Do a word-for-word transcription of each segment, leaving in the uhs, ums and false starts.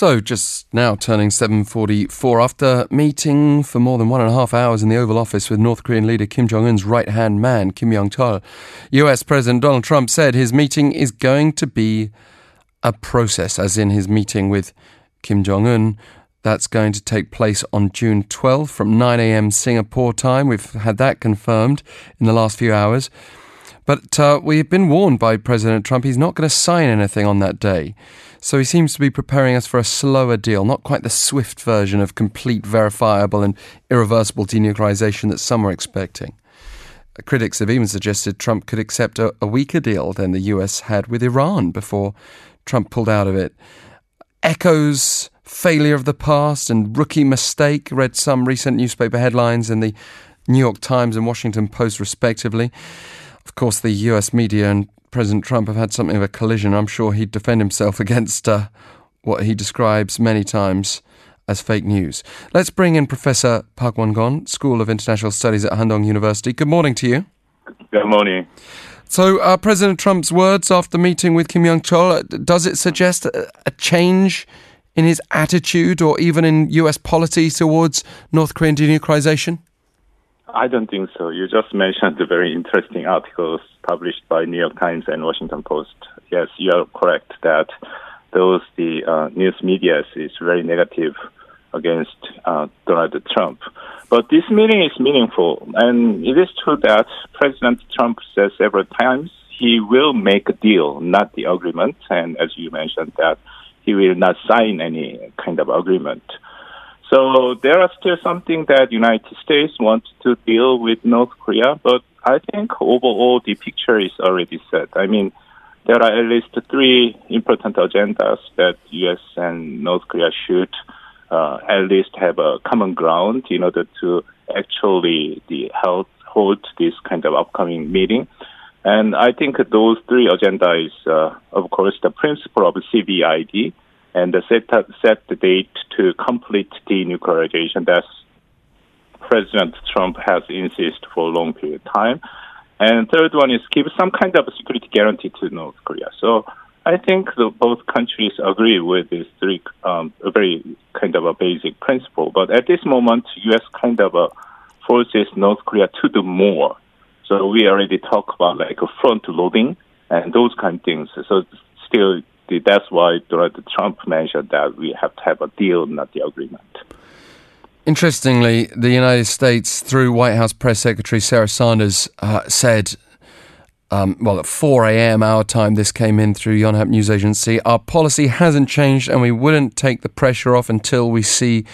So just now turning seven forty-four, after meeting for more than one and a half hours in the Oval Office with North Korean leader Kim Jong-un's right-hand man, Kim Yong-chol, U S President Donald Trump said his meeting is going to be a process, as in his meeting with Kim Jong-un. That's going to take place on June twelfth from nine a.m. Singapore time. We've had that confirmed in the last few hours. But uh, we've been warned by President Trump he's not going to sign anything on that day. So he seems to be preparing us for a slower deal, not quite the swift version of complete, verifiable and irreversible denuclearization that some were expecting. Critics have even suggested Trump could accept a, a weaker deal than the U S had with Iran before Trump pulled out of it. Echoes, failure of the past and rookie mistake, read some recent newspaper headlines in the New York Times and Washington Post respectively. Of course, the U S media and President Trump have had something of a collision. I'm sure he'd defend himself against uh, what he describes many times as fake news. Let's bring in Professor Park Won-gon, School of International Studies at Handong University. Good morning to you. Good morning. So uh, President Trump's words after meeting with Kim Yong-chol, does it suggest a, a change in his attitude or even in U S policy towards North Korean denuclearization? I don't think so. You just mentioned the very interesting articles published by New York Times and Washington Post. Yes, you are correct that those the uh, news media is very negative against uh, Donald Trump. But this meeting is meaningful, and it is true that President Trump says several times he will make a deal, not the agreement, and as you mentioned that he will not sign any kind of agreement. So there are still something that United States wants to deal with North Korea, but I think overall the picture is already set. I mean, there are at least three important agendas that U S and North Korea should uh, at least have a common ground in order to actually the help hold this kind of upcoming meeting. And I think those three agendas, uh, of course, the principle of C V I D, and set, set the date to complete denuclearization. That's President Trump has insisted for a long period of time. And third one is give some kind of security guarantee to North Korea. So I think the, both countries agree with these three um, very kind of a basic principle. But at this moment, U S kind of uh, forces North Korea to do more. So we already talk about like front loading and those kind of things. So still, that's why Donald Trump mentioned that we have to have a deal, not the agreement. Interestingly, the United States, through White House Press Secretary Sarah Sanders, uh, said, um, well, at four a.m. our time, this came in through Yonhap News Agency, our policy hasn't changed and we wouldn't take the pressure off until we see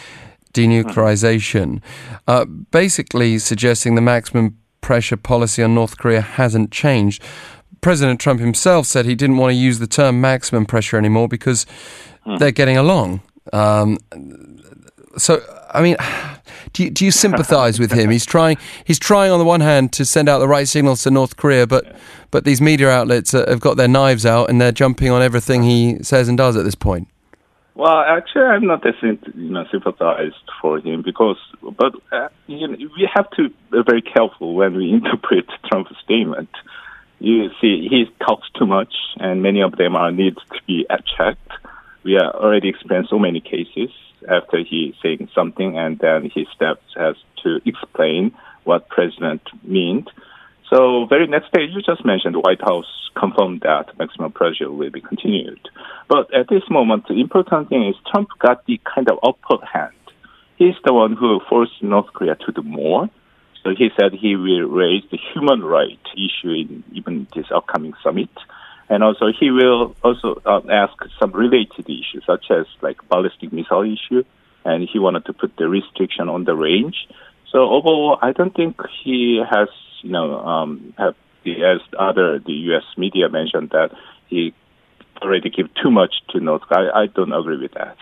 denuclearization, uh, basically suggesting the maximum pressure policy on North Korea hasn't changed. President Trump himself said he didn't want to use the term maximum pressure anymore because hmm. they're getting along. Um, so, I mean, do you, do you sympathise with him? He's trying He's trying on the one hand to send out the right signals to North Korea, but, yeah. but these media outlets uh, have got their knives out and they're jumping on everything he says and does at this point. Well, actually, I'm not as you know, sympathized for him because, but uh, you know, we have to be very careful when we interpret Trump's statement. You see, he talks too much, and many of them are need to be checked. We are already experienced so many cases after he saying something, and then his steps has to explain what president meant. So very next day, you just mentioned the White House confirmed that maximum pressure will be continued. But at this moment, the important thing is Trump got the kind of upper hand. He's the one who forced North Korea to do more. So he said he will raise the human rights issue in even this upcoming summit. And also he will also uh, ask some related issues, such as like ballistic missile issue. And he wanted to put the restriction on the range. So overall, I don't think he has, you know, um, have the, as other, the U S media mentioned that he already gave too much to North Korea. I, I don't agree with that.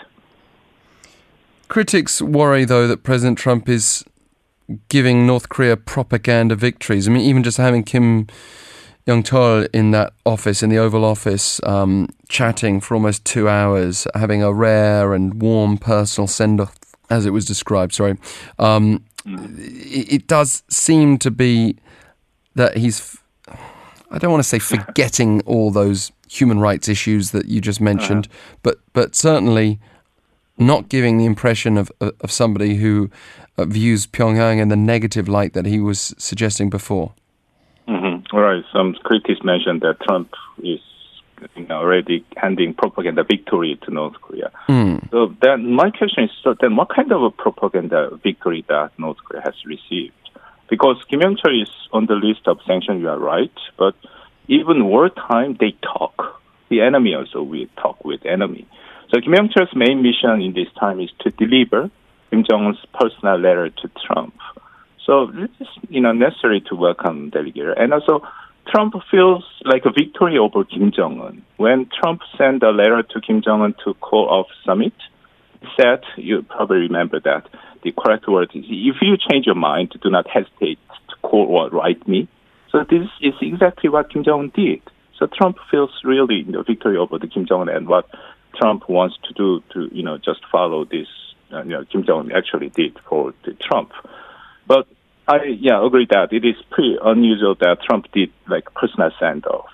Critics worry, though, that President Trump is giving North Korea propaganda victories. I mean, even just having Kim Yong-chol in that office, in the Oval Office, um, chatting for almost two hours, having a rare and warm personal send-off, as it was described, sorry. Um, it, it does seem to be that he's, I don't want to say forgetting all those human rights issues that you just mentioned, uh-huh. but, but certainly not giving the impression of of somebody who views Pyongyang in the negative light that he was suggesting before. Mm-hmm. All right. Some critics mentioned that Trump is you know, already handing propaganda victory to North Korea. Mm. So then my question is, so then what kind of a propaganda victory that North Korea has received? Because Kim Yong-chol is on the list of sanctions, you are right, but even wartime, they talk. The enemy also will talk with enemy. So Kim Yong-chol's main mission in this time is to deliver Kim Jong-un's personal letter to Trump. So this is you know, necessary to welcome delegate. And also, Trump feels like a victory over Kim Jong-un. When Trump sent a letter to Kim Jong-un to call off summit, he said, you probably remember that, the correct word is, if you change your mind, do not hesitate to call or write me. So this is exactly what Kim Jong-un did. So Trump feels really you know, victory over the Kim Jong-un, and what Trump wants to do to, you know, just follow this, uh, you know, Kim Jong-un actually did for the Trump. But I yeah agree that it is pretty unusual that Trump did like personal send-off.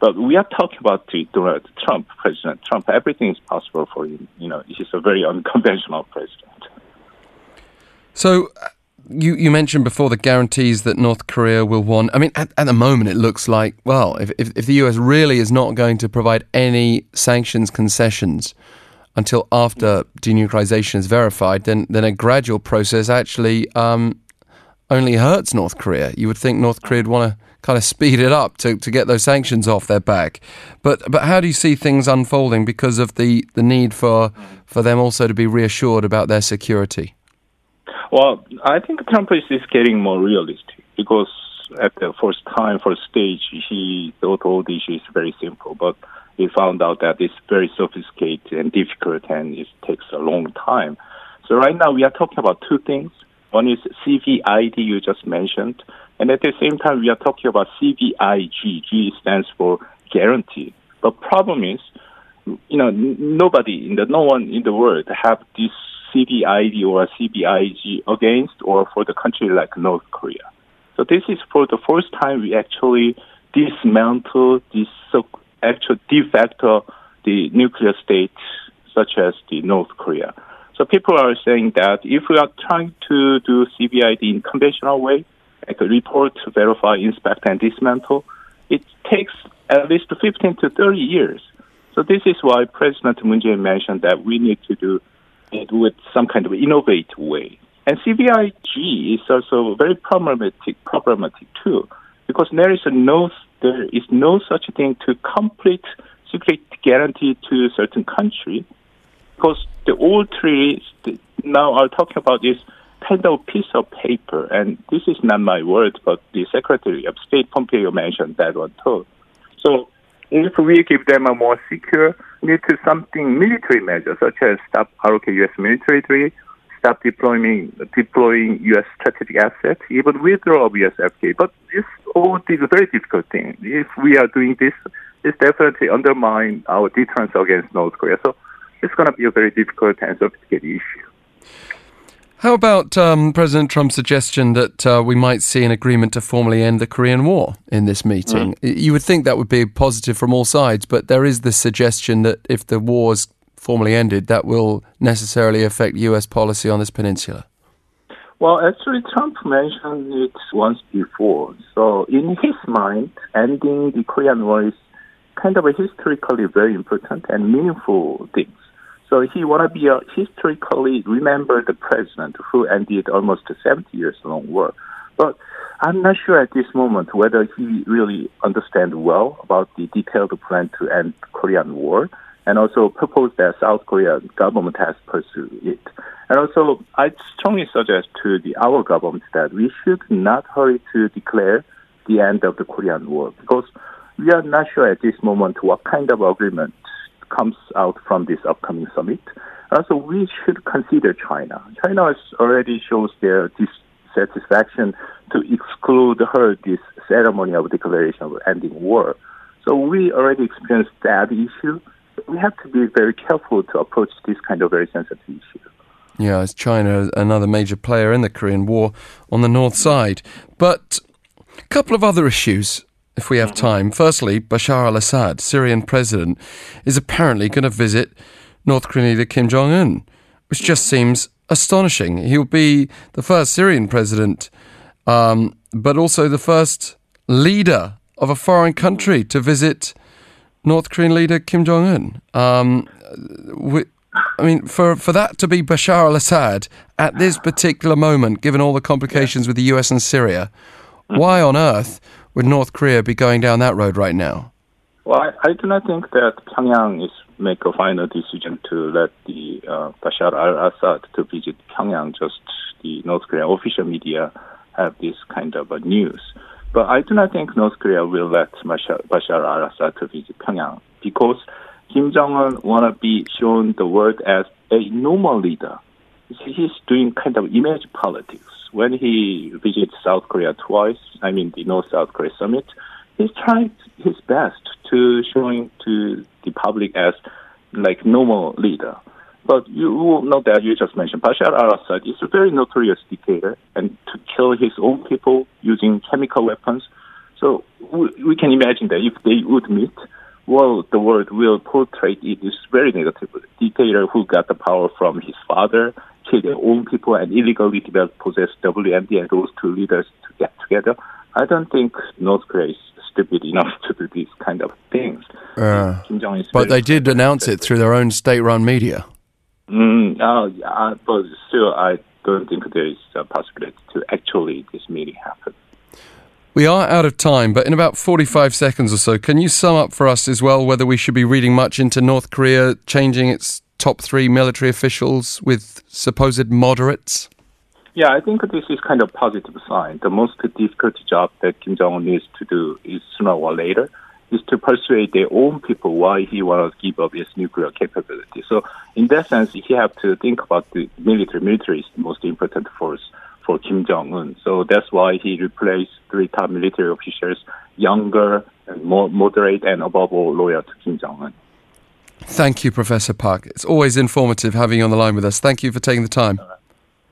But we are talking about the Donald Trump, President Trump. Everything is possible for him. You know, he's a very unconventional president. So you, you mentioned before the guarantees that North Korea will want. I mean, at, at the moment, it looks like, well, if, if if the U S really is not going to provide any sanctions concessions until after denuclearization is verified, then then a gradual process actually... Um, only hurts North Korea. You would think North Korea would want to kind of speed it up to, to get those sanctions off their back. But but how do you see things unfolding because of the, the need for for them also to be reassured about their security? Well, I think Trump is getting more realistic because at the first time, first stage, he thought all the issues very simple, but he found out that it's very sophisticated and difficult and it takes a long time. So right now we are talking about two things. One is C V I D, you just mentioned. And at the same time, we are talking about C V I G. G stands for guarantee. But problem is, you know, nobody, in the, no one in the world have this C V I D or C V I G against or for the country like North Korea. So this is for the first time we actually dismantle this actual de facto the nuclear state such as the North Korea. So people are saying that if we are trying to do C V I D in conventional way, like report, verify, inspect, and dismantle, it takes at least fifteen to thirty years. So this is why President Moon Jae-in mentioned that we need to do it with some kind of innovative way. And C V I G is also very problematic, problematic too, because there is a no, there is no such thing to complete security guarantee to a certain country. Because the old treaties now are talking about this tender piece of paper, and this is not my word, but the Secretary of State Pompeo mentioned that one too. So if we give them a more secure, need to something military measure, such as stop allocate U S military, stop deploying deploying U S strategic assets, even withdraw of U S F K. But this all is a very difficult thing. If we are doing this, this definitely undermines our deterrence against North Korea. So it's going to be a very difficult and sophisticated issue. How about um, President Trump's suggestion that uh, we might see an agreement to formally end the Korean War in this meeting? Mm. You would think that would be positive from all sides, but there is this suggestion that if the war is formally ended, that will necessarily affect U S policy on this peninsula. Well, actually, Trump mentioned it once before. So in his mind, ending the Korean War is kind of a historically very important and meaningful thing. So he want to be a historically remembered president who ended almost a seventy years long war. But I'm not sure at this moment whether he really understands well about the detailed plan to end Korean War and also propose that South Korean government has pursued it. And also, I strongly suggest to the our government that we should not hurry to declare the end of the Korean War because we are not sure at this moment what kind of agreement comes out from this upcoming summit. Also, we should consider China. China already shows their dissatisfaction to exclude her this ceremony of declaration of ending war. So we already experienced that issue. We have to be very careful to approach this kind of very sensitive issue. Yeah, it's China, another major player in the Korean War on the north side. But a couple of other issues, if we have time. Firstly, Bashar al-Assad, Syrian president, is apparently going to visit North Korean leader Kim Jong-un, which just seems astonishing. He'll be the first Syrian president, um, but also the first leader of a foreign country to visit North Korean leader Kim Jong-un. Um, we, I mean, for, for that to be Bashar al-Assad at this particular moment, given all the complications with the U S and Syria, why on earth would North Korea be going down that road right now? Well, I, I do not think that Pyongyang is make a final decision to let the uh, Bashar al-Assad to visit Pyongyang. Just the North Korean official media have this kind of a news. But I do not think North Korea will let Bashar, Bashar al-Assad to visit Pyongyang, because Kim Jong-un want to be shown the world as a normal leader. He's doing kind of image politics. When he visits South Korea twice, I mean the North-South Korea summit, he's trying his best to showing to the public as like normal leader. But you will know that you just mentioned Bashar al-Assad is a very notorious dictator, and to kill his own people using chemical weapons. So we can imagine that if they would meet, well, the world will portray it as very negative. Dictator who got the power from his father, killed their own people, and illegally developed, possessed W M D, and those two leaders to get together. I don't think North Korea is stupid enough to do these kind of things. Uh, Kim Jong-un is but they did announce it through their own state-run media. Mm, uh, yeah, but still, I don't think there is a possibility to actually this meeting happen. We are out of time, but in about forty-five seconds or so, can you sum up for us as well whether we should be reading much into North Korea changing its top three military officials with supposed moderates? Yeah, I think this is kind of positive sign. The most difficult job that Kim Jong-un needs to do is sooner or later is to persuade their own people why he wants to give up his nuclear capability. So in that sense, he have to think about the military. Military is the most important force for Kim Jong-un. So that's why he replaced three top military officials, younger, and more moderate, and above all, loyal to Kim Jong-un. Thank you, Professor Park. It's always informative having you on the line with us. Thank you for taking the time.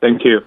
Thank you.